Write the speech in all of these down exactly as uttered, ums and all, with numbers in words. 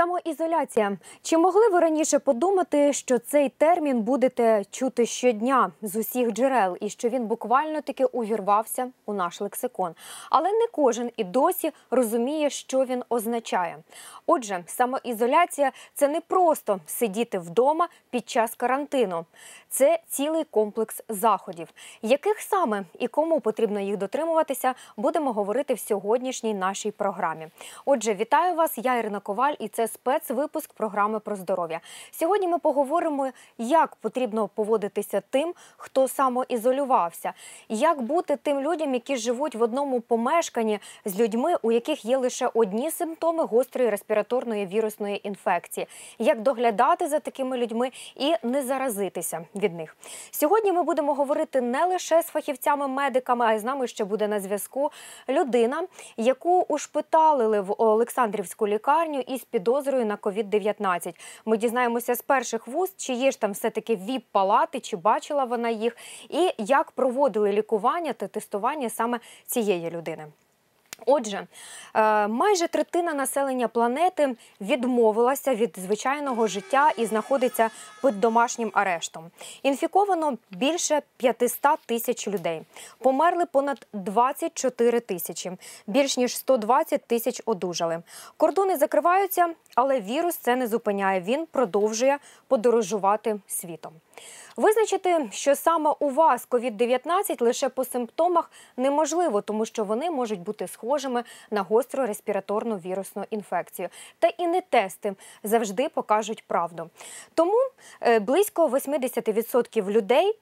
Самоізоляція. Чи могли ви раніше подумати, що цей термін будете чути щодня з усіх джерел і що він буквально-таки увірвався у наш лексикон? Але не кожен і досі розуміє, що він означає. Отже, самоізоляція – це не просто сидіти вдома під час карантину. Це цілий комплекс заходів. Яких саме і кому потрібно їх дотримуватися, будемо говорити в сьогоднішній нашій програмі. Отже, вітаю вас, я Ірина Коваль і це спецвипуск програми про здоров'я. Сьогодні ми поговоримо, як потрібно поводитися тим, хто самоізолювався. Як бути тим людям, які живуть в одному помешканні з людьми, у яких є лише одні симптоми гострої респіраторної вірусної інфекції. Як доглядати за такими людьми і не заразитися від них. Сьогодні ми будемо говорити не лише з фахівцями-медиками, а й з нами ще буде на зв'язку людина, яку ушпиталили в Олександрівську лікарню із підозрою на ковід дев'ятнадцять. Ми дізнаємося з перших вуст, чи є ж там все-таки віп-палати, чи бачила вона їх, і як проводили лікування та тестування саме цієї людини. Отже, майже третина населення планети відмовилася від звичайного життя і знаходиться під домашнім арештом. Інфіковано більше п'ятсот тисяч людей. Померли понад двадцять чотири тисячі. Більш ніж сто двадцять тисяч одужали. Кордони закриваються, але вірус це не зупиняє. Він продовжує подорожувати світом. Визначити, що саме у вас ковід дев'ятнадцять, лише по симптомах неможливо, тому що вони можуть бути схожими на гостру респіраторну вірусну інфекцію. Та і не тести завжди покажуть правду. Тому близько вісімдесят відсотків людей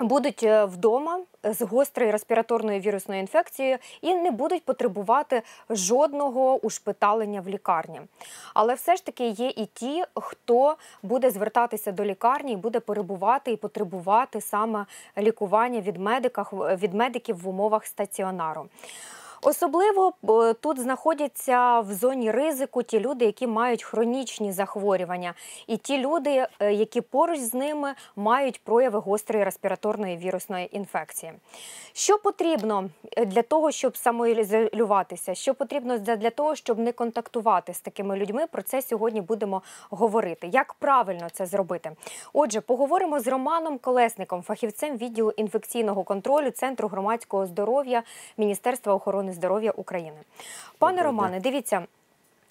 будуть вдома з гострою респіраторною вірусною інфекцією і не будуть потребувати жодного ушпиталення в лікарні. Але все ж таки є і ті, хто буде звертатися до лікарні і буде перебувати і потребувати саме лікування від медиків, від медиків в умовах стаціонару. Особливо тут знаходяться в зоні ризику ті люди, які мають хронічні захворювання, і ті люди, які поруч з ними мають прояви гострої респіраторної вірусної інфекції. Що потрібно для того, щоб самоізолюватися? Що потрібно для того, щоб не контактувати з такими людьми? Про це сьогодні будемо говорити. Як правильно це зробити? Отже, поговоримо з Романом Колесником, фахівцем відділу інфекційного контролю Центру громадського здоров'я Міністерства охорони здоров'я України. Пане Романе, дивіться,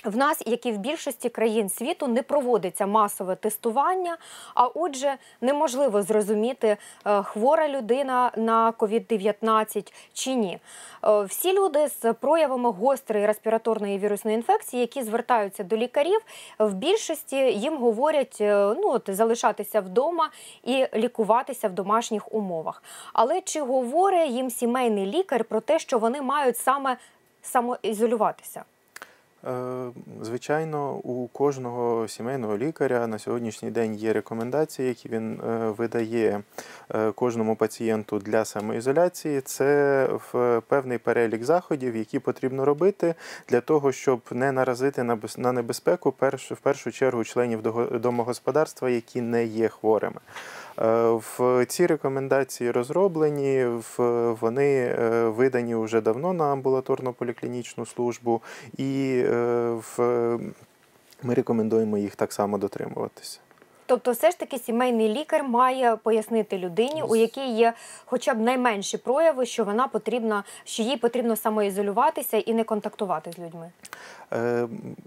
в нас, як і в більшості країн світу, не проводиться масове тестування, а отже, неможливо зрозуміти, хвора людина на ковід дев'ятнадцять чи ні. Всі люди з проявами гострої респіраторної вірусної інфекції, які звертаються до лікарів, в більшості їм говорять, ну, от, залишатися вдома і лікуватися в домашніх умовах. Але чи говорить їм сімейний лікар про те, що вони мають саме самоізолюватися? Звичайно, у кожного сімейного лікаря на сьогоднішній день є рекомендації, які він видає кожному пацієнту для самоізоляції. Це певний перелік заходів, які потрібно робити для того, щоб не наразити на небезпеку в першу чергу членів домогосподарства, які не є хворими. Ці рекомендації розроблені, вони видані вже давно на амбулаторно-поліклінічну службу, і ми рекомендуємо їх так само дотримуватися. Тобто все ж таки сімейний лікар має пояснити людині, у якій є хоча б найменші прояви, що вона потрібна, що їй потрібно самоізолюватися і не контактувати з людьми.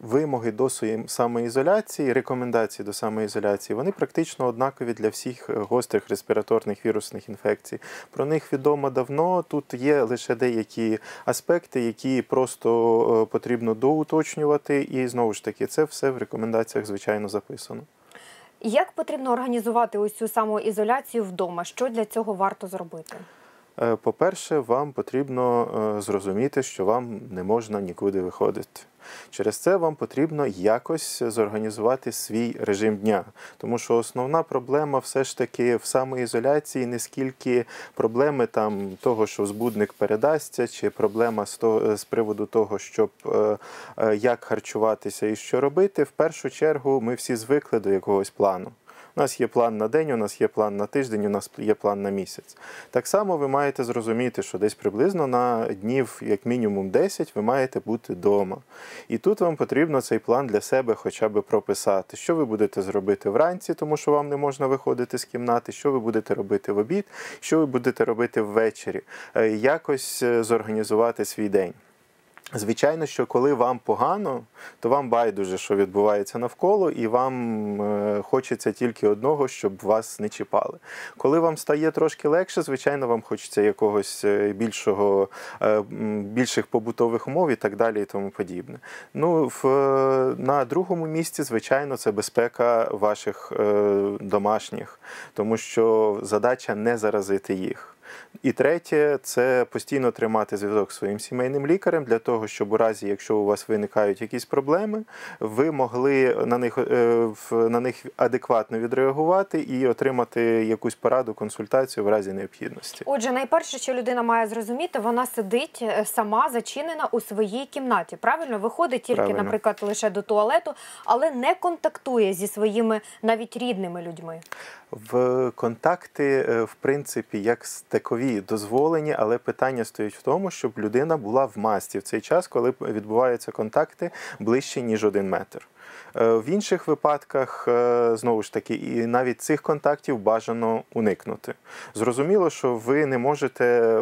Вимоги до самоізоляції, рекомендації до самоізоляції, вони практично однакові для всіх гострих респіраторних вірусних інфекцій. Про них відомо давно, тут є лише деякі аспекти, які просто потрібно доуточнювати, і знову ж таки це все в рекомендаціях, звичайно, записано. Як потрібно організувати ось цю самоізоляцію вдома? Що для цього варто зробити? По-перше, вам потрібно зрозуміти, що вам не можна нікуди виходити. Через це вам потрібно якось зорганізувати свій режим дня. Тому що основна проблема все ж таки в самоізоляції, не скільки проблеми там того, що збудник передасться, чи проблема з приводу того, щоб як харчуватися і що робити. В першу чергу ми всі звикли до якогось плану. У нас є план на день, у нас є план на тиждень, у нас є план на місяць. Так само ви маєте зрозуміти, що десь приблизно на днів, як мінімум десять, ви маєте бути вдома. І тут вам потрібно цей план для себе хоча б прописати. Що ви будете зробити вранці, тому що вам не можна виходити з кімнати, що ви будете робити в обід, що ви будете робити ввечері, якось зорганізувати свій день. Звичайно, що коли вам погано, то вам байдуже, що відбувається навколо, і вам хочеться тільки одного, щоб вас не чіпали. Коли вам стає трошки легше, звичайно, вам хочеться якогось більшого, більших побутових умов і так далі і тому подібне. Ну, в, на другому місці, звичайно, це безпека ваших домашніх, тому що задача не заразити їх. І третє – це постійно тримати зв'язок з своїм сімейним лікарем для того, щоб у разі, якщо у вас виникають якісь проблеми, ви могли на них, на них адекватно відреагувати і отримати якусь пораду, консультацію в разі необхідності. Отже, найперше, що людина має зрозуміти, вона сидить сама зачинена у своїй кімнаті, правильно? Виходить тільки, правильно, наприклад, лише до туалету, але не контактує зі своїми навіть рідними людьми. В контакти, в принципі, як такові дозволені, але питання стоїть в тому, щоб людина була в масці в цей час, коли відбуваються контакти ближче, ніж один метр. В інших випадках, знову ж таки, і навіть цих контактів бажано уникнути. Зрозуміло, що ви не можете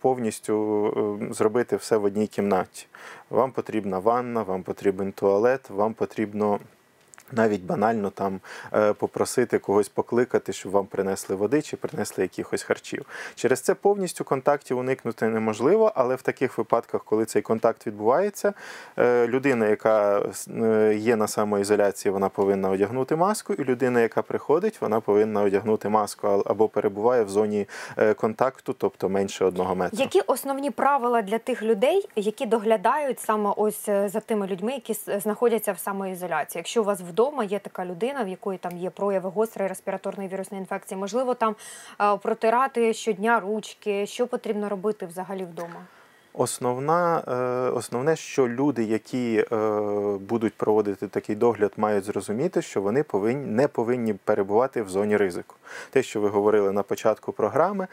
повністю зробити все в одній кімнаті. Вам потрібна ванна, вам потрібен туалет, вам потрібно... Навіть банально там попросити когось покликати, щоб вам принесли води чи принесли якихось харчів. Через це повністю контактів уникнути неможливо, але в таких випадках, коли цей контакт відбувається, людина, яка є на самоізоляції, вона повинна одягнути маску, і людина, яка приходить, вона повинна одягнути маску або перебуває в зоні контакту, тобто менше одного метра. Які основні правила для тих людей, які доглядають саме ось за тими людьми, які знаходяться в самоізоляції? Якщо у вас вдома є така людина, в якої там є прояви гострої респіраторної вірусної інфекції, можливо, там протирати щодня ручки, що потрібно робити взагалі вдома? Основна, основне, що люди, які будуть проводити такий догляд, мають зрозуміти, що вони повинні, не повинні перебувати в зоні ризику. Те, що ви говорили на початку програми,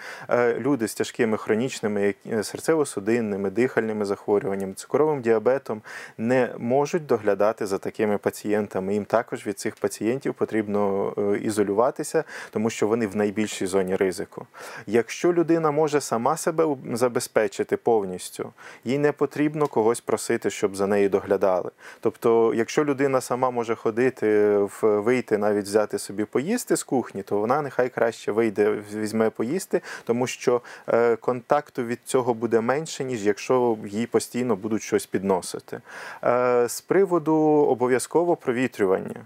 люди з тяжкими хронічними серцево-судинними, дихальними захворюваннями, цукровим діабетом не можуть доглядати за такими пацієнтами. Їм також від цих пацієнтів потрібно ізолюватися, тому що вони в найбільшій зоні ризику. Якщо людина може сама себе забезпечити повністю, їй не потрібно когось просити, щоб за неї доглядали. Тобто, якщо людина сама може ходити, вийти, навіть взяти собі поїсти з кухні, то вона нехай краще вийде, візьме поїсти, тому що контакту від цього буде менше, ніж якщо їй постійно будуть щось підносити. З приводу обов'язково провітрювання.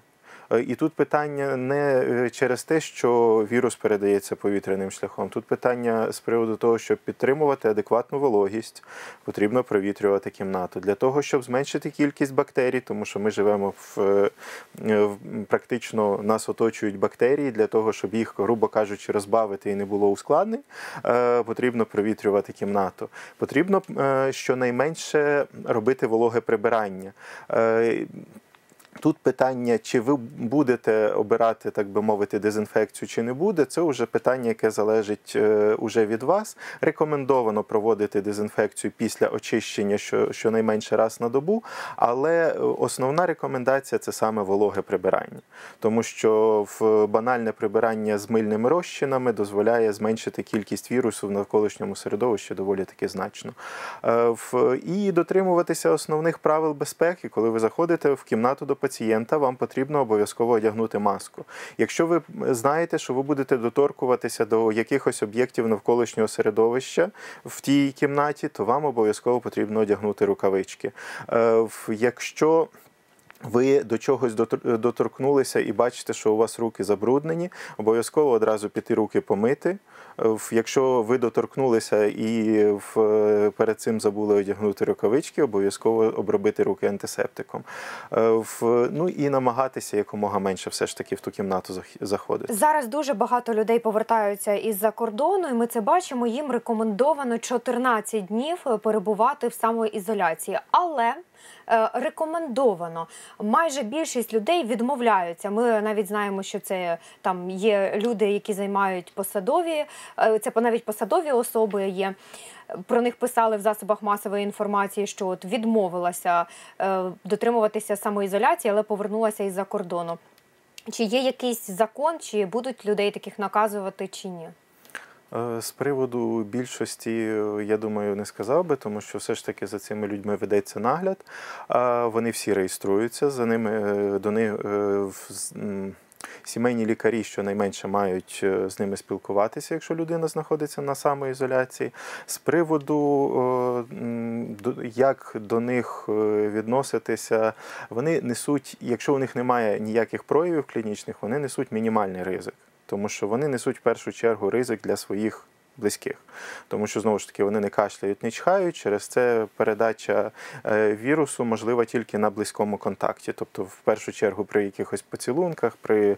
І тут питання не через те, що вірус передається повітряним шляхом. Тут питання з приводу того, щоб підтримувати адекватну вологість, потрібно провітрювати кімнату. Для того, щоб зменшити кількість бактерій, тому що ми живемо в, практично нас оточують бактерії, для того, щоб їх, грубо кажучи, розбавити і не було ускладнень, потрібно провітрювати кімнату. Потрібно щонайменше робити вологе прибирання. Тут питання, чи ви будете обирати, так би мовити, дезінфекцію, чи не буде, це вже питання, яке залежить уже від вас. Рекомендовано проводити дезінфекцію після очищення щонайменше раз на добу, але основна рекомендація – це саме вологе прибирання. Тому що банальне прибирання з мильними розчинами дозволяє зменшити кількість вірусу в навколишньому середовищі доволі таки значно. І дотримуватися основних правил безпеки, коли ви заходите в кімнату до пацієнта, вам потрібно обов'язково одягнути маску. Якщо ви знаєте, що ви будете доторкуватися до якихось об'єктів навколишнього середовища в тій кімнаті, то вам обов'язково потрібно одягнути рукавички. Якщо ви до чогось доторкнулися і бачите, що у вас руки забруднені, обов'язково одразу піти руки помити. Якщо ви доторкнулися і перед цим забули одягнути рукавички, обов'язково обробити руки антисептиком. Ну і намагатися якомога менше все ж таки в ту кімнату заходити. Зараз дуже багато людей повертаються із-за кордону, і ми це бачимо, їм рекомендовано чотирнадцять днів перебувати в самоізоляції. Але рекомендовано майже більшість людей відмовляються. Ми навіть знаємо, що це там є люди, які займають посадові, це навіть посадові особи є. Про них писали в засобах масової інформації, що от відмовилася дотримуватися самоізоляції, але повернулася із-за кордону. Чи є якийсь закон, чи будуть людей таких наказувати, чи ні? З приводу більшості, я думаю, не сказав би, тому що все ж таки за цими людьми ведеться нагляд. Вони всі реєструються, за ними, до них... Сімейні лікарі щонайменше мають з ними спілкуватися, якщо людина знаходиться на самоізоляції. З приводу, як до них відноситися, вони несуть, якщо у них немає ніяких проявів клінічних, вони несуть мінімальний ризик, тому що вони несуть в першу чергу ризик для своїх близьких. Тому що, знову ж таки, вони не кашляють, не чхають, через це передача вірусу можлива тільки на близькому контакті, тобто в першу чергу при якихось поцілунках, при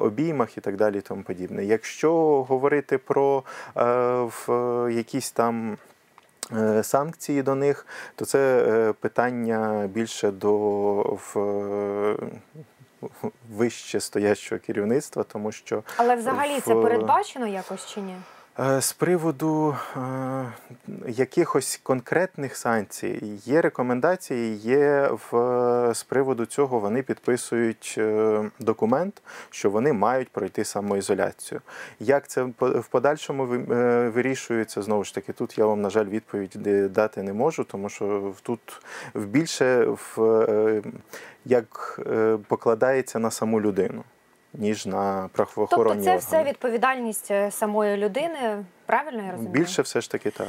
обіймах і так далі і тому подібне. Якщо говорити про якісь там санкції до них, то це питання більше до... вище стоячого керівництва, тому що... Але взагалі це передбачено якось чи ні? З приводу е, якихось конкретних санкцій, є рекомендації, є в, з приводу цього вони підписують е, документ, що вони мають пройти самоізоляцію. Як це в подальшому вирішується, знову ж таки, тут я вам, на жаль, відповідь дати не можу, тому що тут більше в, е, як е, покладається на саму людину, ніж на правоохоронні органи. Тобто це все відповідальність самої людини, правильно я розумію? Більше все ж таки так.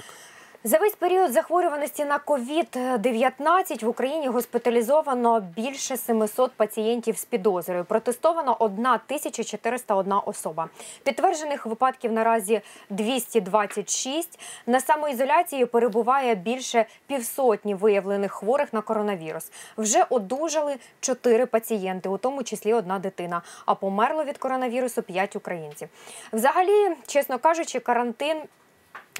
За весь період захворюваності на ковід дев'ятнадцять в Україні госпіталізовано більше семисот пацієнтів з підозрою. Протестовано одна тисяча чотириста одна особа. Підтверджених випадків наразі двісті двадцять шість. На самоізоляції перебуває більше півсотні виявлених хворих на коронавірус. Вже одужали чотири пацієнти, у тому числі одна дитина. А померло від коронавірусу п'ять українців. Взагалі, чесно кажучи, карантин...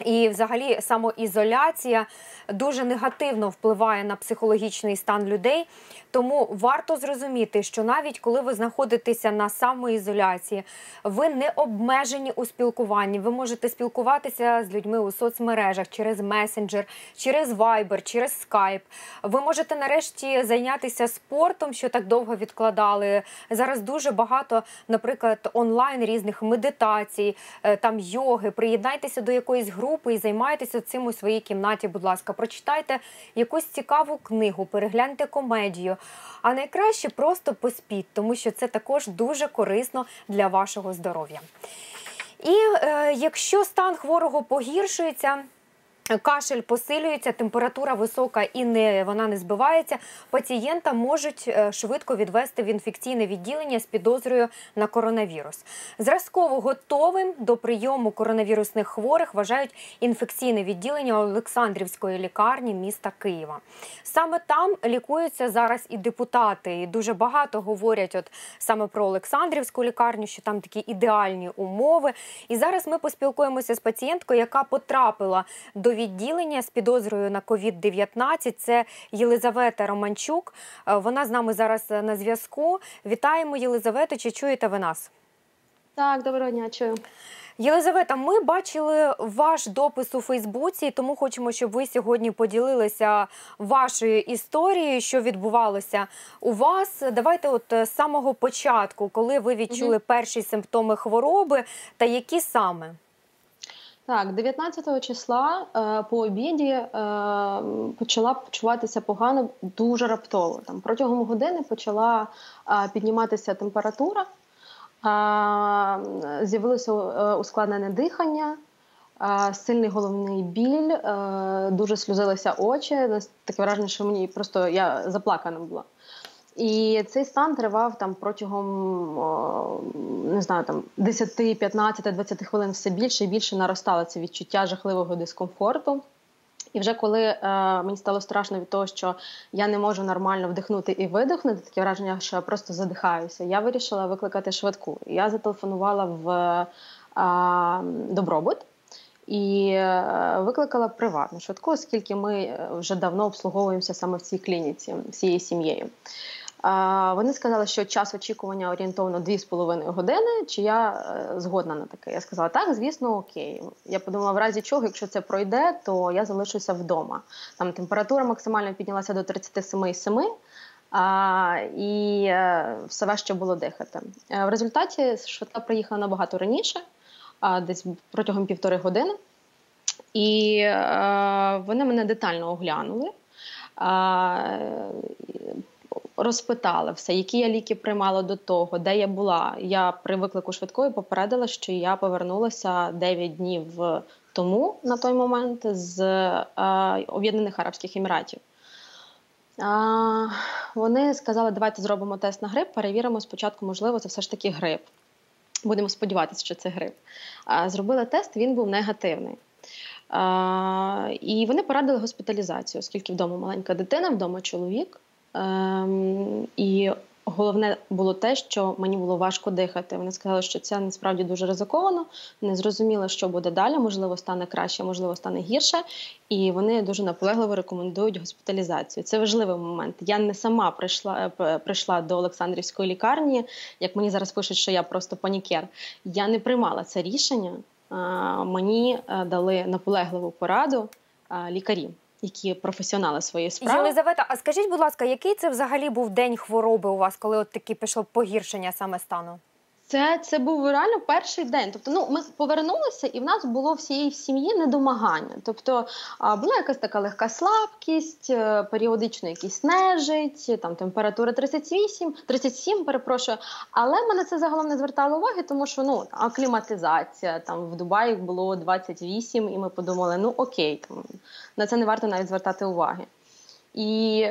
І взагалі самоізоляція дуже негативно впливає на психологічний стан людей. Тому варто зрозуміти, що навіть коли ви знаходитеся на самоізоляції, ви не обмежені у спілкуванні. Ви можете спілкуватися з людьми у соцмережах, через месенджер, через вайбер, через скайп. Ви можете нарешті зайнятися спортом, що так довго відкладали. Зараз дуже багато, наприклад, онлайн різних медитацій, там йоги. Приєднайтеся до якоїсь групи і займайтеся цим у своїй кімнаті, будь ласка. Прочитайте якусь цікаву книгу, перегляньте комедію. А найкраще просто поспіть, тому що це також дуже корисно для вашого здоров'я. І е, якщо стан хворого погіршується, кашель посилюється, температура висока і не, вона не збивається, пацієнта можуть швидко відвести в інфекційне відділення з підозрою на коронавірус. Зразково готовим до прийому коронавірусних хворих вважають інфекційне відділення Олександрівської лікарні міста Києва. Саме там лікуються зараз і депутати. І дуже багато говорять от саме про Олександрівську лікарню, що там такі ідеальні умови. І зараз ми поспілкуємося з пацієнткою, яка потрапила до відділення з підозрою на ковід дев'ятнадцять. Це Єлизавета Романчук. Вона з нами зараз на зв'язку. Вітаємо, Єлизавету. Чи чуєте ви нас? Так, доброго дня, чую. Єлизавета, ми бачили ваш допис у Фейсбуці, тому хочемо, щоб ви сьогодні поділилися вашою історією, що відбувалося у вас. Давайте от з самого початку, коли ви відчули угу. перші симптоми хвороби та які саме? Так, дев'ятнадцятого числа е, по обіді е, почала почуватися погано дуже раптово. Там, протягом години почала е, підніматися температура, е, з'явилося е, ускладнене дихання, е, сильний головний біль, е, дуже сльозилися очі. Таке враження, що мені просто я заплакана була. І цей стан тривав там протягом, о, не знаю, там десять, п'ятнадцять, двадцять хвилин, все більше і більше наростало це відчуття жахливого дискомфорту. І вже коли е, мені стало страшно від того, що я не можу нормально вдихнути і видихнути, таке враження, що я просто задихаюся, я вирішила викликати швидку. Я зателефонувала в е, Добробут і викликала приватну швидку, оскільки ми вже давно обслуговуємося саме в цій клініці, всією сім'єю. Вони сказали, що час очікування орієнтовно дві з половиною години, чи я згодна на таке. Я сказала, так, звісно, окей. Я подумала, в разі чого, якщо це пройде, то я залишуся вдома. Там температура максимально піднялася до тридцять сім цілих сім десятих. А, і а, все важче було дихати. А, в результаті швидка приїхала набагато раніше, а, десь протягом півтори години. І а, вони мене детально оглянули, а, розпитали все, які я ліки приймала до того, де я була. Я при виклику швидкої попередила, що я повернулася дев'ять днів тому, на той момент, з а, Об'єднаних Арабських Еміратів. А, вони сказали, давайте зробимо тест на грип, перевіримо спочатку, можливо, це все ж таки грип. Будемо сподіватися, що це грип. А, зробили тест, він був негативний. А, і вони порадили госпіталізацію, оскільки вдома маленька дитина, вдома чоловік. А, і головне було те, що мені було важко дихати. Вони сказали, що це насправді дуже ризиковано, не зрозуміли, що буде далі, можливо, стане краще, можливо, стане гірше. І вони дуже наполегливо рекомендують госпіталізацію. Це важливий момент. Я не сама прийшла, прийшла до Олександрівської лікарні, як мені зараз пишуть, що я просто панікер. Я не приймала це рішення, мені дали наполегливу пораду лікарі, які професіонали своєї справи. Єлизавета, а скажіть, будь ласка, який це взагалі був день хвороби у вас, коли от таке пішло погіршення саме стану? Це, це був реально перший день. Тобто, ну, ми повернулися, і в нас було всієї сім'ї недомагання. Тобто, була якась така легка слабкість, періодично якісь нежить, там температура тридцять вісім, тридцять сім, перепрошую. Але мене це загалом не звертало уваги, тому що, ну, акліматизація, там в Дубаї було двадцять вісім, і ми подумали, ну окей, там, на це не варто навіть звертати уваги. І,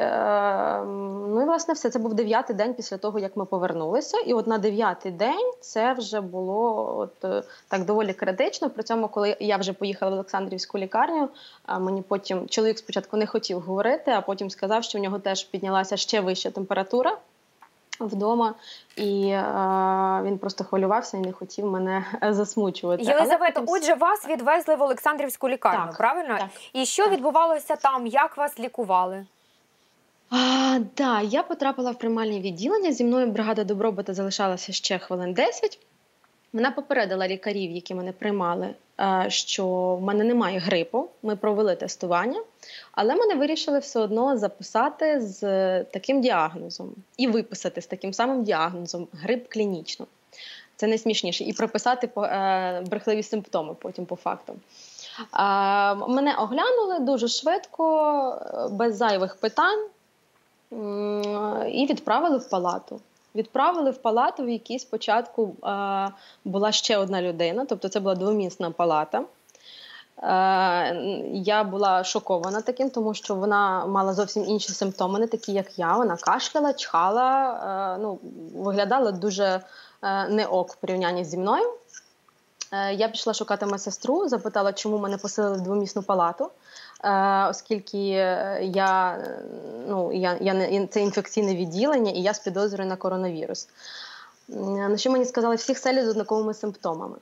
ну, і, власне, все. Це був дев'ятий день після того, як ми повернулися. І от на дев'ятий день це вже було от, так доволі критично. При цьому, коли я вже поїхала в Олександрівську лікарню, мені потім чоловік спочатку не хотів говорити, а потім сказав, що в нього теж піднялася ще вища температура вдома, і е, він просто хвилювався і не хотів мене засмучувати. Єлизавета, потім... отже, вас відвезли в Олександрівську лікарню, так, правильно? Так, і що так. відбувалося там? Як вас лікували? Так, да, я потрапила в приймальне відділення, зі мною бригада Добробута залишалася ще хвилин десять. Вона попередила лікарів, які мене приймали, що в мене немає грипу, ми провели тестування, але мене вирішили все одно записати з таким діагнозом і виписати з таким самим діагнозом грип клінічно. Це найсмішніше. І прописати брехливі симптоми потім по факту. Мене оглянули дуже швидко, без зайвих питань, і відправили в палату. Відправили в палату, в якій спочатку е, була ще одна людина, тобто це була двомісна палата. Е, я була шокована таким, тому що вона мала зовсім інші симптоми, не такі, як я. Вона кашляла, чхала, е, ну, виглядала дуже е, не ок в порівнянні зі мною. Е, я пішла шукати медсестру, запитала, чому мене поселили в двомісну палату. Оскільки я, ну, я, я, це інфекційне відділення і я з підозрою на коронавірус. На що мені сказали, всіх селі з однаковими симптомами.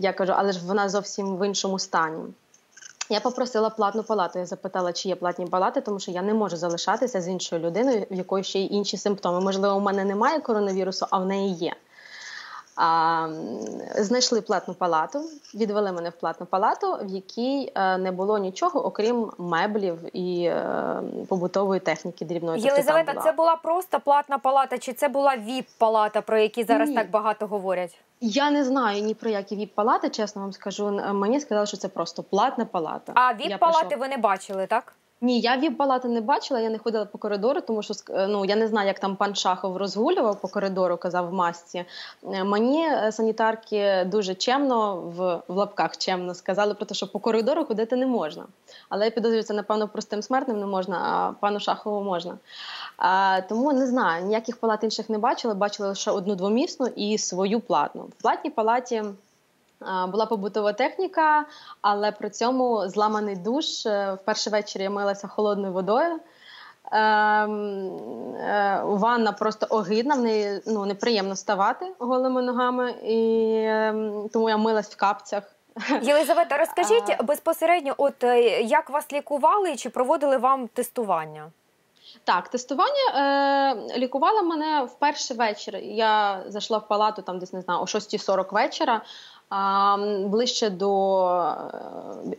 Я кажу, але ж вона зовсім в іншому стані. Я попросила платну палату, я запитала, чи є платні палати, тому що я не можу залишатися з іншою людиною, в якої ще й інші симптоми. Можливо, у мене немає коронавірусу, а в неї є. А, знайшли платну палату, відвели мене в платну палату, в якій е, не було нічого, окрім меблів і е, побутової техніки дрібної. Єлизавета, була. Це була просто платна палата, чи це була віп-палата, про які зараз ні. так багато говорять? Я не знаю ні про які віп-палати, чесно вам скажу. Мені сказали, що це просто платна палата. А віп-палати прийшов... ви не бачили, так? Ні, я віп-палати не бачила, я не ходила по коридору, тому що, ну, я не знаю, як там пан Шахов розгулював по коридору, казав в масці. Мені санітарки дуже чемно, в, в лапках чемно, сказали про те, що по коридору ходити не можна. Але я підозрюю, це, напевно, простим смертним не можна, а пану Шахову можна. А, тому не знаю, ніяких палат інших не бачила, бачила лише одну двомісну і свою платну. В платній палаті... була побутова техніка, але при цьому зламаний душ. В перший вечір я милася холодною водою. Ванна просто огидна, в неї, ну, неприємно ставати голими ногами, і тому я милась в капцях. Єлизавета, розкажіть безпосередньо, от як вас лікували, чи проводили вам тестування? Так, тестування е, лікувало мене в перший вечір. Я зайшла в палату там десь, не знаю, о шостій сорок вечора. А, ближче до е,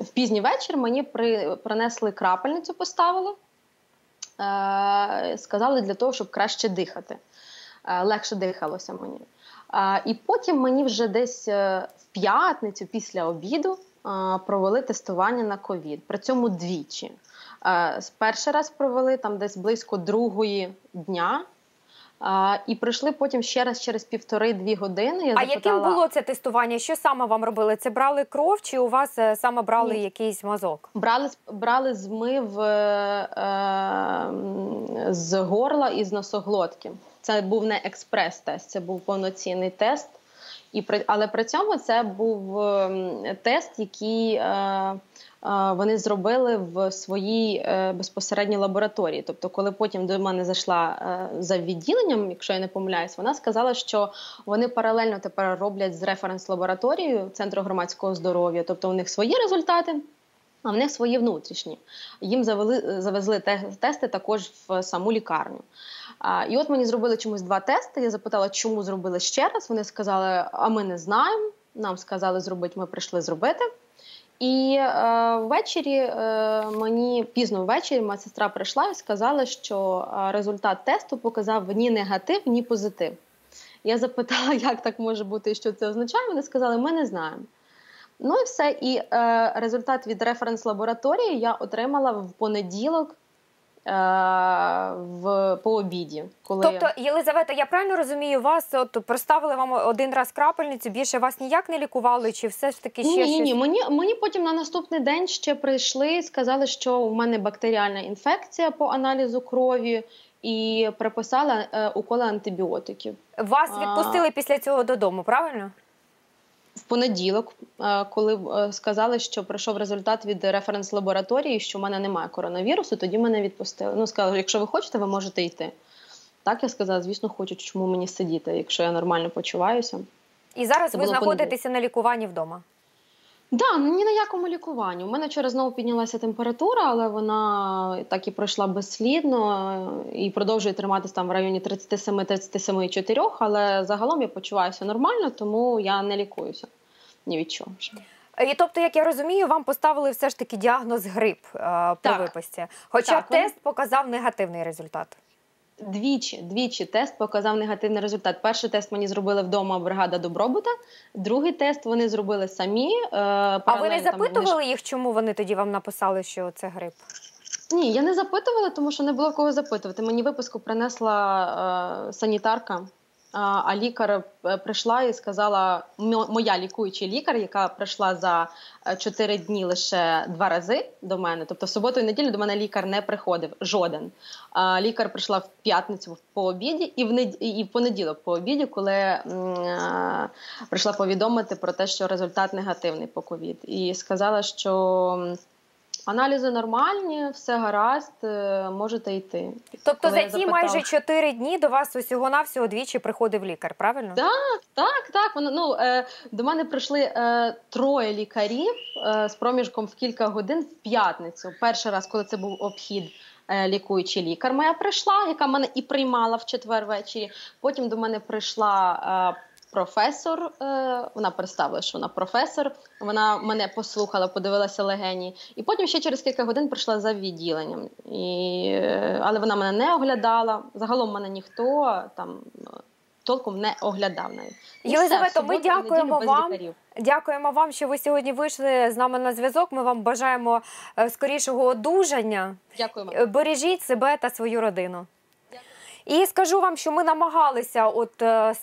в пізній вечір мені при, принесли крапельницю, поставили. Е, сказали для того, щоб краще дихати. Е, легше дихалося мені. Е, і потім мені вже десь в п'ятницю після обіду е, провели тестування на ковід. При цьому двічі. Перший раз провели там десь близько другої дня і прийшли потім ще раз через півтори-дві години. Я а запитала, яким було це тестування? Що саме вам робили? Це брали кров чи у вас саме брали ні. якийсь мазок? Брали, брали змив е, з горла і з носоглотки. Це був не експрес-тест, це був повноцінний тест. І при, але при цьому це був тест, який... Е, вони зробили в своїй е, безпосередній лабораторії. Тобто, коли потім до мене зайшла е, за відділенням, якщо я не помиляюсь, вона сказала, що вони паралельно тепер роблять з референс-лабораторією Центру громадського здоров'я. Тобто, у них свої результати, а в них свої внутрішні. Їм завели, завезли те, тести також в саму лікарню. А, і от мені зробили чомусь два тести. Я запитала, чому зробили ще раз. Вони сказали, а ми не знаємо. Нам сказали зробити, ми прийшли зробити. І е, ввечері е, мені, пізно ввечері, моя сестра прийшла і сказала, що результат тесту показав ні негатив, ні позитив. Я запитала, як так може бути і що це означає. Вони сказали, ми не знаємо. Ну і все. І е, результат від референс-лабораторії я отримала в понеділок в по обіді. Коли... Тобто, Єлизавета, я правильно розумію, вас от проставили вам один раз крапельницю, більше вас ніяк не лікували, чи все ж таки ще ні, щось? Ні, ні, мені, мені потім на наступний день ще прийшли і сказали, що в мене бактеріальна інфекція по аналізу крові і приписала е, уколи антибіотиків. Вас відпустили а... після цього додому, правильно? В понеділок, коли сказали, що прийшов результат від референс-лабораторії, що в мене немає коронавірусу, тоді мене відпустили. Ну, сказали, якщо ви хочете, ви можете йти. Так, я сказала, звісно, хочу, чому мені сидіти, якщо я нормально почуваюся. І зараз це ви знаходитеся понеділок. На лікуванні вдома? Так, да, ні на якому лікуванні. У мене вчора знову піднялася температура, але вона так і пройшла безслідно і продовжує триматися там в районі тридцять сім - тридцять сім цілих чотири, але загалом я почуваюся нормально, тому я не лікуюся ні від чого. І тобто, як я розумію, вам поставили все ж таки діагноз грип е, по так. виписці, хоча так, тест він... показав негативний результат. Двічі, двічі тест показав негативний результат. Перший тест мені зробили вдома бригада Добробута, другий тест вони зробили самі. Е, а ви не запитували вони... їх, чому вони тоді вам написали, що це грип? Ні, я не запитувала, тому що не було кого запитувати. Мені виписку принесла е, санітарка, а, а лікар прийшла і сказала, моя лікуюча лікар, яка прийшла за чотири дні лише два рази до мене, тобто в суботу і неділю до мене лікар не приходив, жоден. А, лікар прийшла в п'ятницю по обіді і в, нед... і в понеділок по обіді, коли а, прийшла повідомити про те, що результат негативний по ковід. І сказала, що... аналізи нормальні, все гаразд, можете йти. Тобто коли за ці майже чотири дні до вас усього-навсього двічі приходив лікар, правильно? Так, так, так. Воно, ну, е, до мене прийшли е, троє лікарів е, з проміжком в кілька годин в п'ятницю. Перший раз, коли це був обхід, е, лікуючий лікар моя прийшла, яка мене і приймала в четвер ввечері. Потім до мене прийшла е, професор, вона представила, що вона професор, вона мене послухала, подивилася легені. І потім ще через кілька годин прийшла за відділенням. І, але вона мене не оглядала, загалом мене ніхто там толком не оглядав навіть. Єлизавета, ми дякуємо вам. Лікарів. Дякуємо вам, що ви сьогодні вийшли з нами на зв'язок. Ми вам бажаємо скорішого одужання. Дякуємо. Бережіть себе та свою родину. І скажу вам, що ми намагалися от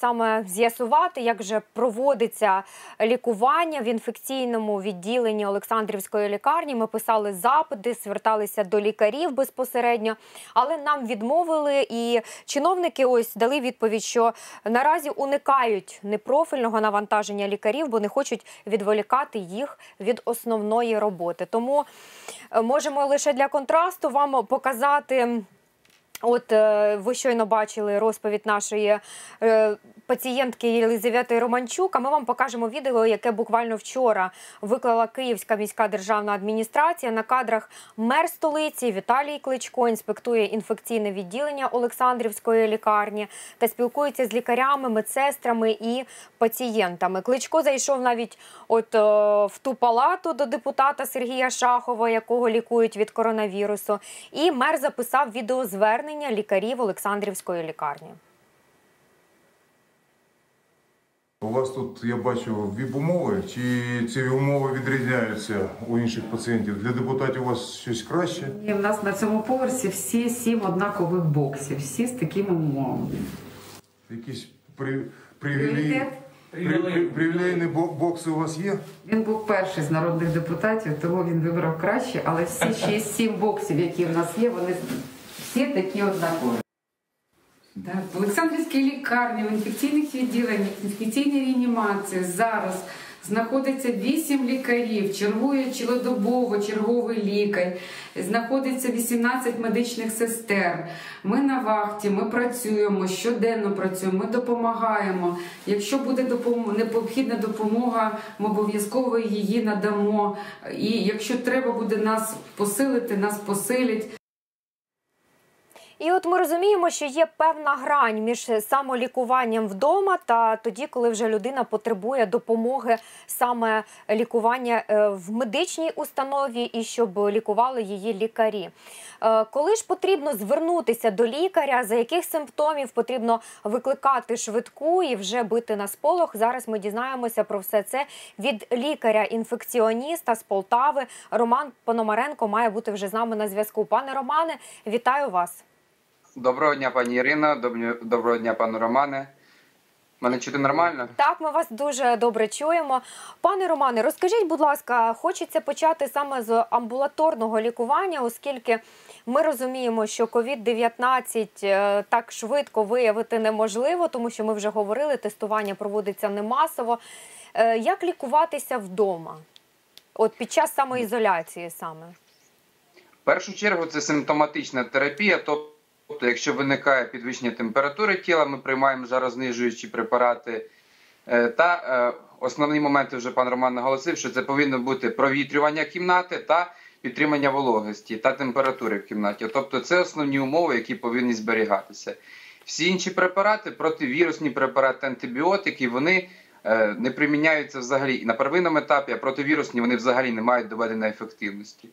саме з'ясувати, як же проводиться лікування в інфекційному відділенні Олександрівської лікарні. Ми писали запити, зверталися до лікарів безпосередньо, але нам відмовили. І чиновники ось дали відповідь, що наразі уникають непрофільного навантаження лікарів, бо не хочуть відволікати їх від основної роботи. Тому можемо лише для контрасту вам показати... От ви щойно бачили розповідь нашої пацієнтки Єлизавети Романчук, а ми вам покажемо відео, яке буквально вчора виклала Київська міська державна адміністрація. На кадрах мер столиці Віталій Кличко інспектує інфекційне відділення Олександрівської лікарні та спілкується з лікарями, медсестрами і пацієнтами. Кличко зайшов навіть от в ту палату до депутата Сергія Шахова, якого лікують від коронавірусу. І мер записав відеозвернення лікарів Олександрівської лікарні. У вас тут, я бачу, віп-умови. Чи ці умови відрізняються у інших пацієнтів? Для депутатів у вас щось краще? У нас на цьому поверсі всі сім однакових боксів, всі з такими умовами. Якісь привілейні бокси у вас є? Він був перший з народних депутатів, тому він вибрав краще, але всі шість сім боксів, які в нас є, вони... Всі такі однакові. В Олександрівській лікарні, в інфекційних відділеннях, інфекційній реанімації зараз знаходиться вісім лікарів, чергує цілодобово черговий лікар, знаходиться вісімнадцять медичних сестер. Ми на вахті, ми працюємо, щоденно працюємо, ми допомагаємо. Якщо буде необхідна допомога, ми обов'язково її надамо. І якщо треба буде нас посилити, нас посилять. І от ми розуміємо, що є певна грань між самолікуванням вдома та тоді, коли вже людина потребує допомоги саме лікування в медичній установі і щоб лікували її лікарі. Коли ж потрібно звернутися до лікаря, за яких симптомів потрібно викликати швидку і вже бити на сполох, зараз ми дізнаємося про все це від лікаря-інфекціоніста з Полтави. Роман Пономаренко має бути вже з нами на зв'язку. Пане Романе, вітаю вас. Доброго дня, пані Ірино, доброго дня, пане Романе. Мене чути нормально? Так, ми вас дуже добре чуємо. Пане Романе, розкажіть, будь ласка, хочеться почати саме з амбулаторного лікування, оскільки ми розуміємо, що ковід дев'ятнадцять так швидко виявити неможливо, тому що ми вже говорили, тестування проводиться не масово. Як лікуватися вдома? От під час самоізоляції саме? В першу чергу це симптоматична терапія, тобто Тобто, якщо виникає підвищення температури тіла, ми приймаємо жарознижуючі препарати. Та основні моменти вже пан Роман наголосив, що це повинно бути провітрювання кімнати та підтримання вологості та температури в кімнаті. Тобто це основні умови, які повинні зберігатися. Всі інші препарати, противірусні препарати, антибіотики, вони не приміняються взагалі. І на первинному етапі, а противірусні вони взагалі не мають доведеної ефективності.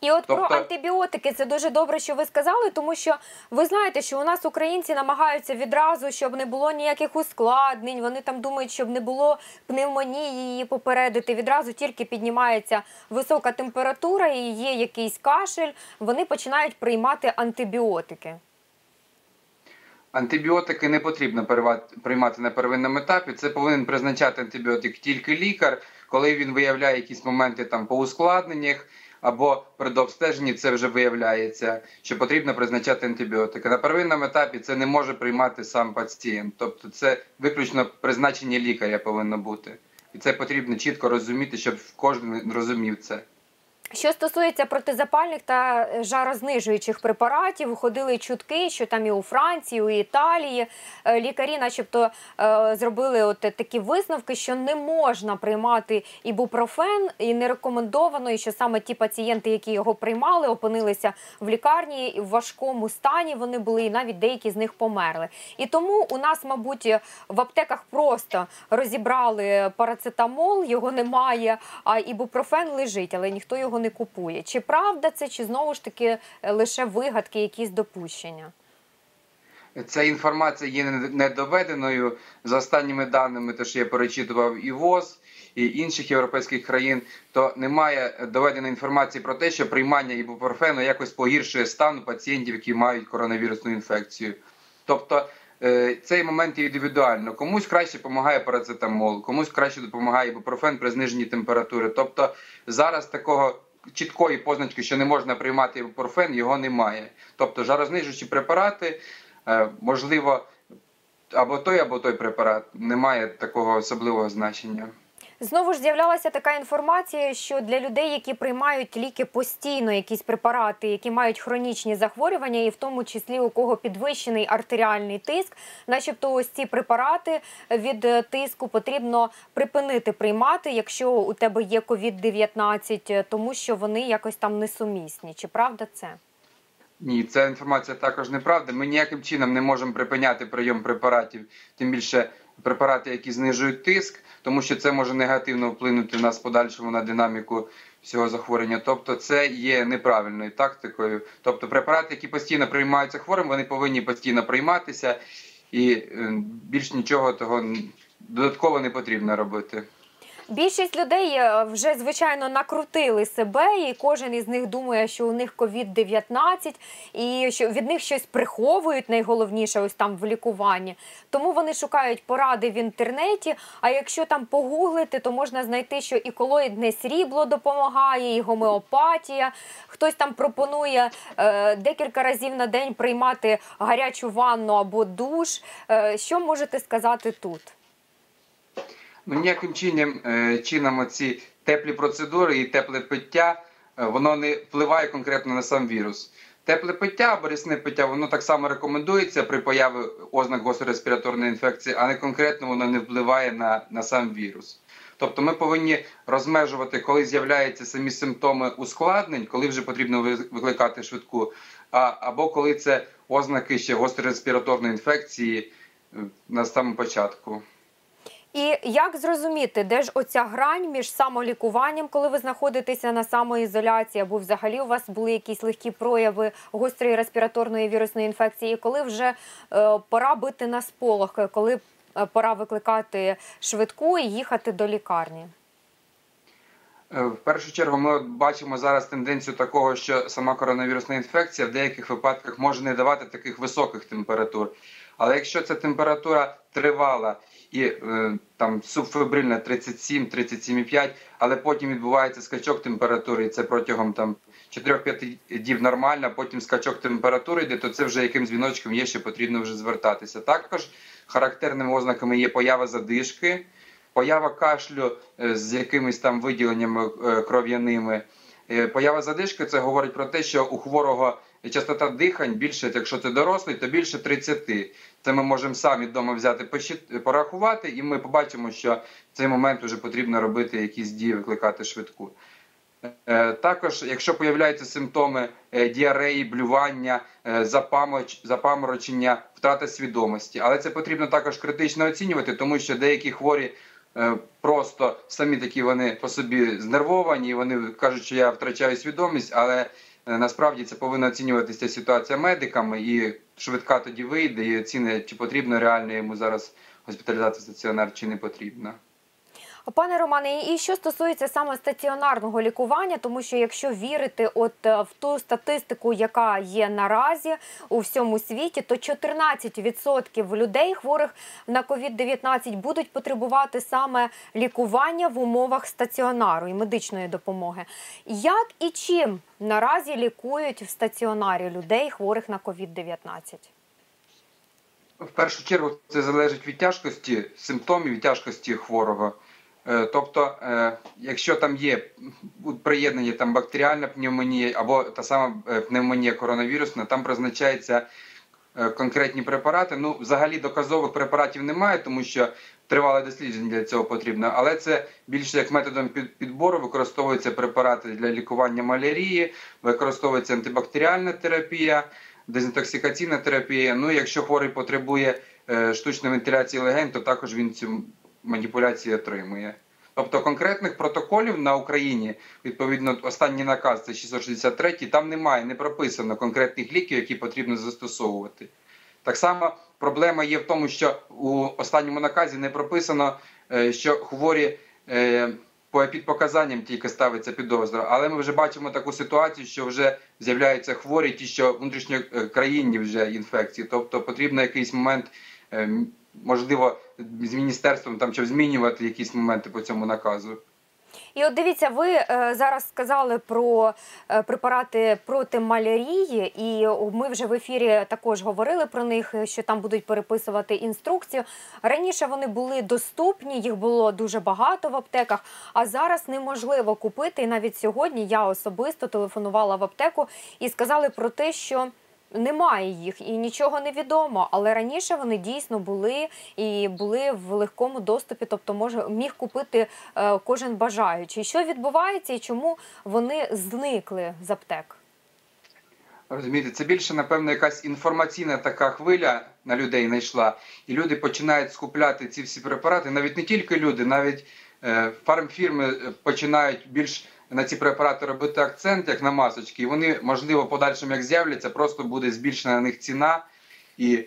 І от про антибіотики, це дуже добре, що ви сказали, тому що ви знаєте, що у нас українці намагаються відразу, щоб не було ніяких ускладнень, вони там думають, щоб не було пневмонії її попередити, відразу тільки піднімається висока температура і є якийсь кашель, вони починають приймати антибіотики. Антибіотики не потрібно приймати на первинному етапі, це повинен призначати антибіотик тільки лікар, коли він виявляє якісь моменти там по ускладненнях, або при дообстеженні це вже виявляється, що потрібно призначати антибіотики. На первинному етапі це не може приймати сам пацієнт. Тобто це виключно призначення лікаря повинно бути. І це потрібно чітко розуміти, щоб кожен розумів це. Що стосується протизапальних та жарознижуючих препаратів, ходили чутки, що там і у Франції, і у Італії лікарі начебто зробили от такі висновки, що не можна приймати ібупрофен, і не рекомендовано, і що саме ті пацієнти, які його приймали, опинилися в лікарні, в важкому стані вони були, і навіть деякі з них померли. І тому у нас, мабуть, в аптеках просто розібрали парацетамол, його немає, а ібупрофен лежить, але ніхто його не купує. Чи правда це, чи знову ж таки лише вигадки, якісь допущення? Ця інформація є недоведеною. За останніми даними, те, що я перечитував і ВОЗ, і інших європейських країн, то немає доведеної інформації про те, що приймання ібупрофену якось погіршує стан пацієнтів, які мають коронавірусну інфекцію. Тобто цей момент індивідуально. Комусь краще допомагає парацетамол, комусь краще допомагає ібупрофен при зниженні температури. Тобто зараз такого чіткої позначки, що не можна приймати ібупрофен, його немає. Тобто жарознижуючі препарати, можливо, або той, або той препарат, немає такого особливого значення. Знову ж з'являлася така інформація, що для людей, які приймають ліки постійно, якісь препарати, які мають хронічні захворювання, і в тому числі у кого підвищений артеріальний тиск, начебто ось ці препарати від тиску потрібно припинити приймати, якщо у тебе є ковід дев'ятнадцять, тому що вони якось там несумісні. Чи правда це? Ні, ця інформація також неправда. Ми ніяким чином не можемо припиняти прийом препаратів, тим більше препарати, які знижують тиск, тому що це може негативно вплинути в нас в подальшому на динаміку всього захворювання. Тобто це є неправильною тактикою. Тобто препарати, які постійно приймаються хворим, вони повинні постійно прийматися, і більш нічого того додатково не потрібно робити. Більшість людей вже, звичайно, накрутили себе, і кожен із них думає, що у них ковід дев'ятнадцять, і що від них щось приховують, найголовніше, ось там в лікуванні. Тому вони шукають поради в інтернеті, а якщо там погуглити, то можна знайти, що і колоїдне срібло допомагає, і гомеопатія. Хтось там пропонує е, декілька разів на день приймати гарячу ванну або душ. Е, що можете сказати тут? Ну, ніяким чином, чином ці теплі процедури і тепле пиття, воно не впливає конкретно на сам вірус. Тепле пиття або рясне пиття, воно так само рекомендується при появі ознак гостро-респіраторної інфекції, а не конкретно воно не впливає на, на сам вірус. Тобто ми повинні розмежувати, коли з'являються самі симптоми ускладнень, коли вже потрібно викликати швидку, а, або коли це ознаки ще гостро-респіраторної інфекції на самому початку. І як зрозуміти, де ж оця грань між самолікуванням, коли ви знаходитеся на самоізоляції, або взагалі у вас були якісь легкі прояви гострої респіраторної вірусної інфекції, і коли вже е, пора бити на сполох, коли пора викликати швидку і їхати до лікарні? В першу чергу ми бачимо зараз тенденцію такого, що сама коронавірусна інфекція в деяких випадках може не давати таких високих температур. Але якщо ця температура тривала і там субфебрильна тридцять сім - тридцять сім і п'ять, але потім відбувається скачок температури, і це протягом там чотирьох-п'яти днів нормально, потім скачок температури йде, то це вже яким дзвіночком є, що потрібно вже звертатися. Також характерними ознаками є поява задишки, поява кашлю з якимись там виділеннями кров'яними. Поява задишки – це говорить про те, що у хворого частота дихань більше, якщо ти дорослий, то більше тридцяти. Це ми можемо самі вдома взяти, порахувати, і ми побачимо, що в цей момент вже потрібно робити якісь дії, викликати швидку. Також, якщо з'являються симптоми діареї, блювання, запаморочення, втрата свідомості. Але це потрібно також критично оцінювати, тому що деякі хворі просто самі такі вони по собі знервовані, вони кажуть, що я втрачаю свідомість, але насправді це повинна оцінюватися ситуація медиками, і швидка тоді вийде і оцінює, чи потрібно реально йому зараз госпіталізація в стаціонар, чи не потрібно. Пане Романе, і що стосується саме стаціонарного лікування, тому що якщо вірити от в ту статистику, яка є наразі у всьому світі, то чотирнадцять відсотків людей, хворих на ковід дев'ятнадцять, будуть потребувати саме лікування в умовах стаціонару і медичної допомоги. Як і чим наразі лікують в стаціонарі людей, хворих на ковід дев'ятнадцять? В першу чергу це залежить від тяжкості симптомів і тяжкості хворого. Тобто, якщо там є приєднання там, бактеріальна пневмонія або та сама пневмонія коронавірусна, там призначаються конкретні препарати. Ну, взагалі доказових препаратів немає, тому що тривале дослідження для цього потрібно. Але це більше як методом підбору використовуються препарати для лікування малярії, використовується антибактеріальна терапія, дезінтоксикаційна терапія. Ну, якщо хворий потребує штучної вентиляції легень, то також він цю маніпуляції отримує. Тобто конкретних протоколів на Україні, відповідно, останній наказ, це шістсот шістдесят три, там немає, не прописано конкретних ліків, які потрібно застосовувати. Так само проблема є в тому, що у останньому наказі не прописано, що хворі по епідпоказанням тільки ставиться підозра. Але ми вже бачимо таку ситуацію, що вже з'являються хворі, ті, що внутрішньокраїнні вже інфекції. Тобто потрібно якийсь момент, можливо, з міністерством там, щоб змінювати якісь моменти по цьому наказу. І от дивіться, ви зараз сказали про препарати проти малярії, і ми вже в ефірі також говорили про них, що там будуть переписувати інструкцію. Раніше вони були доступні, їх було дуже багато в аптеках, а зараз неможливо купити. І навіть сьогодні я особисто телефонувала в аптеку і сказали про те, що немає їх і нічого не відомо, але раніше вони дійсно були і були в легкому доступі, тобто міг купити кожен бажаючий. Що відбувається і чому вони зникли з аптек? Розумієте, це більше, напевно, якась інформаційна така хвиля на людей найшла, і люди починають скупляти ці всі препарати, навіть не тільки люди, навіть фармфірми починають більш на ці препарати робити акцент, як на масочки, і вони, можливо, подальшим, як з'являться, просто буде збільшена на них ціна і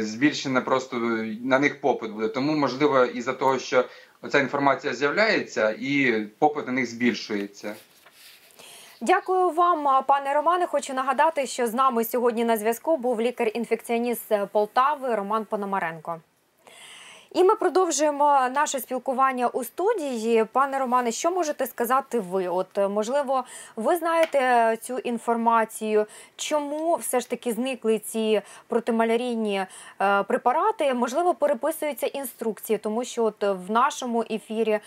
збільшена просто на них попит буде. Тому, можливо, із-за того, що ця інформація з'являється і попит на них збільшується. Дякую вам, пане Романе. Хочу нагадати, що з нами сьогодні на зв'язку був лікар-інфекціоніст Полтави Роман Пономаренко. І ми продовжуємо наше спілкування у студії. Пане Романе, що можете сказати ви? От, можливо, ви знаєте цю інформацію, чому все ж таки зникли ці протималярійні препарати? Можливо, переписуються інструкції, тому що от в нашому ефірі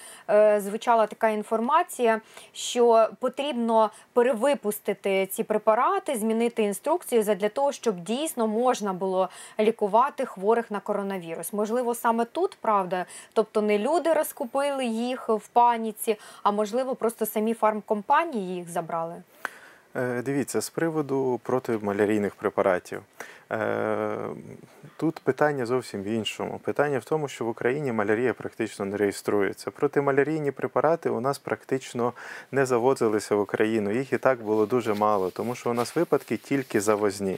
звучала така інформація, що потрібно перевипустити ці препарати, змінити інструкцію задля того, щоб дійсно можна було лікувати хворих на коронавірус. Можливо, саме тут. Тут, правда, тобто не люди розкупили їх в паніці, а можливо просто самі фармкомпанії їх забрали? Дивіться, з приводу протималярійних препаратів. Тут питання зовсім в іншому. Питання в тому, що в Україні малярія практично не реєструється. Протималярійні препарати у нас практично не завозилися в Україну. Їх і так було дуже мало, тому що у нас випадки тільки завозні.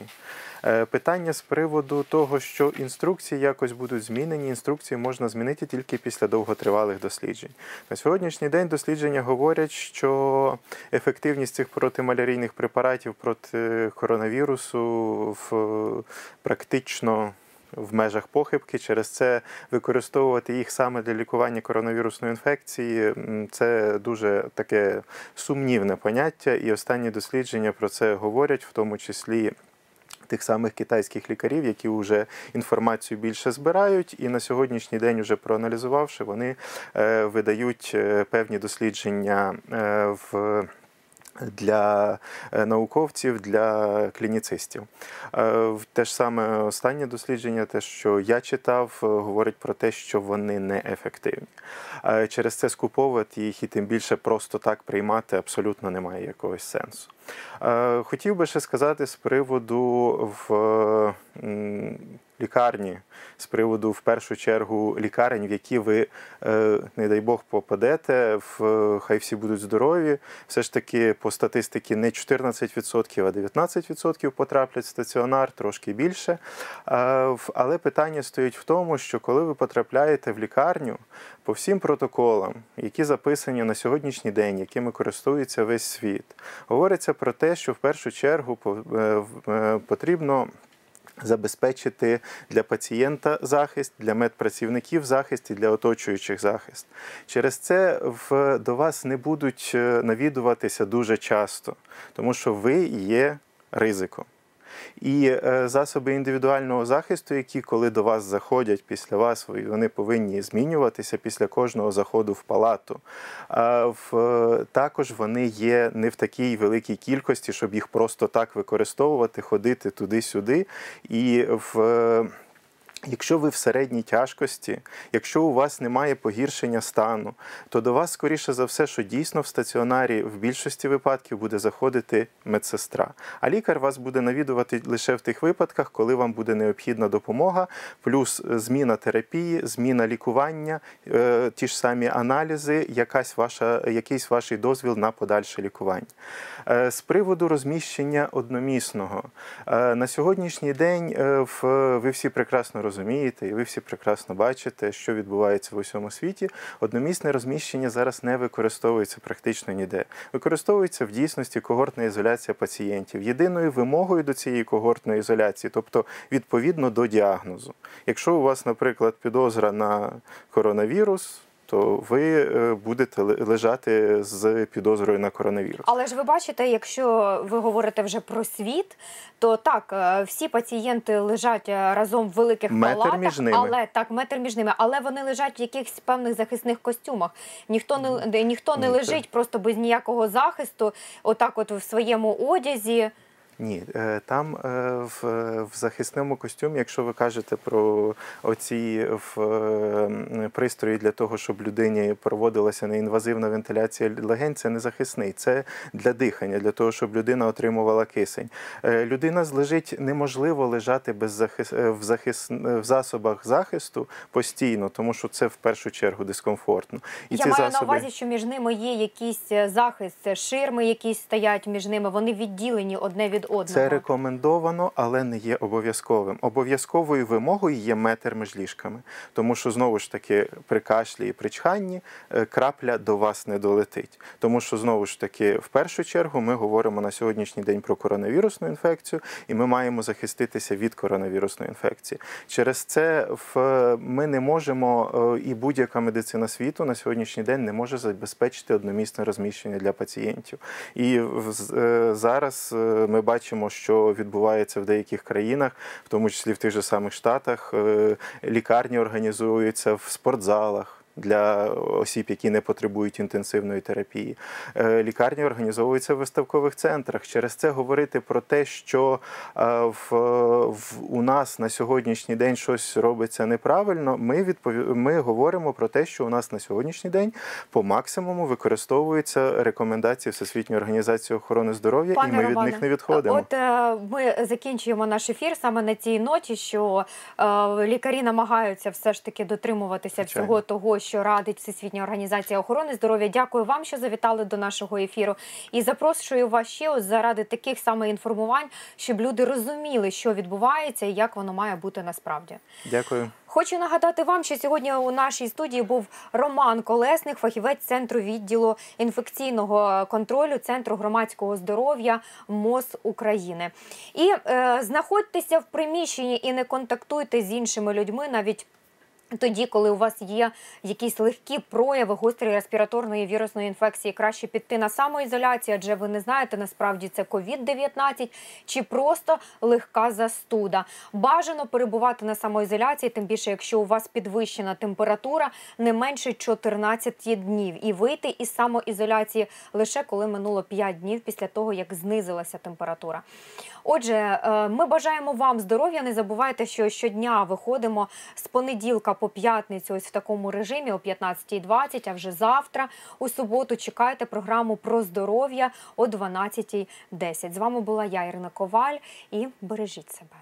Питання з приводу того, що інструкції якось будуть змінені, інструкції можна змінити тільки після довготривалих досліджень. На сьогоднішній день дослідження говорять, що ефективність цих протималярійних препаратів проти коронавірусу в, практично в межах похибки. Через це використовувати їх саме для лікування коронавірусної інфекції – це дуже таке сумнівне поняття, і останні дослідження про це говорять, в тому числі тих самих китайських лікарів, які вже інформацію більше збирають, і на сьогоднішній день, вже проаналізувавши, вони видають певні дослідження в для науковців, для клініцистів. Те ж саме останнє дослідження, те, що я читав, говорить про те, що вони неефективні. Через це скуповувати їх і тим більше просто так приймати абсолютно немає якогось сенсу. Хотів би ще сказати з приводу в лікарні, з приводу, в першу чергу, лікарень, в які ви, не дай Бог, попадете, хай всі будуть здорові. Все ж таки, по статистиці, не чотирнадцять відсотків, а дев'ятнадцять відсотків потраплять в стаціонар, трошки більше. Але питання стоїть в тому, що коли ви потрапляєте в лікарню, по всім протоколам, які записані на сьогоднішній день, якими користується весь світ, говориться про те, що в першу чергу потрібно забезпечити для пацієнта захист, для медпрацівників захист і для оточуючих захист. Через це до вас не будуть навідуватися дуже часто, тому що ви є ризиком. І засоби індивідуального захисту, які, коли до вас заходять після вас, вони повинні змінюватися після кожного заходу в палату. Також вони є не в такій великій кількості, щоб їх просто так використовувати, ходити туди-сюди. І в... якщо ви в середній тяжкості, якщо у вас немає погіршення стану, то до вас, скоріше за все, що дійсно в стаціонарі в більшості випадків буде заходити медсестра. А лікар вас буде навідувати лише в тих випадках, коли вам буде необхідна допомога, плюс зміна терапії, зміна лікування, ті ж самі аналізи, якась ваша, якийсь ваш дозвіл на подальше лікування. З приводу розміщення одномісного. На сьогоднішній день ви всі прекрасно розумієте, розумієте, і ви всі прекрасно бачите, що відбувається в усьому світі. Одномісне розміщення зараз не використовується практично ніде. Використовується в дійсності когортна ізоляція пацієнтів. Єдиною вимогою до цієї когортної ізоляції, тобто відповідно до діагнозу. Якщо у вас, наприклад, підозра на коронавірус, то ви будете лежати з підозрою на коронавірус. Але ж ви бачите, якщо ви говорите вже про світ, то так, всі пацієнти лежать разом в великих палатах, але так, метр між ними, але вони лежать в якихось певних захисних костюмах. Ніхто не ніхто не лежить просто без ніякого захисту, отак от в своєму одязі. Ні, там в, в захисному костюмі, якщо ви кажете про оці в, пристрої для того, щоб людині проводилася неінвазивна вентиляція легень, це не захисний, це для дихання, для того, щоб людина отримувала кисень. Людина лежить, неможливо лежати без захис, в, захис, в засобах захисту постійно, тому що це в першу чергу дискомфортно. І Я маю засоби... на увазі, що між ними є якийсь захист, ширми якісь стоять між ними, вони відділені одне від одного. Це рекомендовано, але не є обов'язковим. Обов'язковою вимогою є метр між ліжками, тому що, знову ж таки, при кашлі і при чханні крапля до вас не долетить. Тому що, знову ж таки, в першу чергу ми говоримо на сьогоднішній день про коронавірусну інфекцію, і ми маємо захиститися від коронавірусної інфекції. Через це ми не можемо, і будь-яка медицина світу на сьогоднішній день не може забезпечити одномісне розміщення для пацієнтів. І зараз ми Ми бачимо, що відбувається в деяких країнах, в тому числі в тих же самих Штатах, лікарні організуються в спортзалах для осіб, які не потребують інтенсивної терапії. Лікарні організовуються в виставкових центрах. Через це говорити про те, що в, в, у нас на сьогоднішній день щось робиться неправильно, ми, відпов... ми говоримо про те, що у нас на сьогоднішній день по максимуму використовуються рекомендації Всесвітньої організації охорони здоров'я, і ми Романе, від них не відходимо. От ми закінчуємо наш ефір саме на цій ноті, що лікарі намагаються все ж таки дотримуватися Звичайно. всього того, що радить Всесвітня організація охорони здоров'я. Дякую вам, що завітали до нашого ефіру. І запрошую вас ще заради таких саме інформувань, щоб люди розуміли, що відбувається і як воно має бути насправді. Дякую. Хочу нагадати вам, що сьогодні у нашій студії був Роман Колесник, фахівець Центру відділу інфекційного контролю Центру громадського здоров'я МОЗ України. І е, знаходьтеся в приміщенні і не контактуйте з іншими людьми, навіть тоді, коли у вас є якісь легкі прояви гострої респіраторної вірусної інфекції, краще піти на самоізоляцію, адже ви не знаєте, насправді це ковід дев'ятнадцять чи просто легка застуда. Бажано перебувати на самоізоляції, тим більше, якщо у вас підвищена температура, не менше чотирнадцяти днів. І вийти із самоізоляції лише коли минуло п'ять днів після того, як знизилася температура. Отже, ми бажаємо вам здоров'я. Не забувайте, що щодня виходимо з понеділка по п'ятницю ось в такому режимі о п'ятнадцятій двадцять, а вже завтра у суботу чекайте програму про здоров'я о дванадцятій десять. З вами була я, Ірина Коваль, і бережіть себе.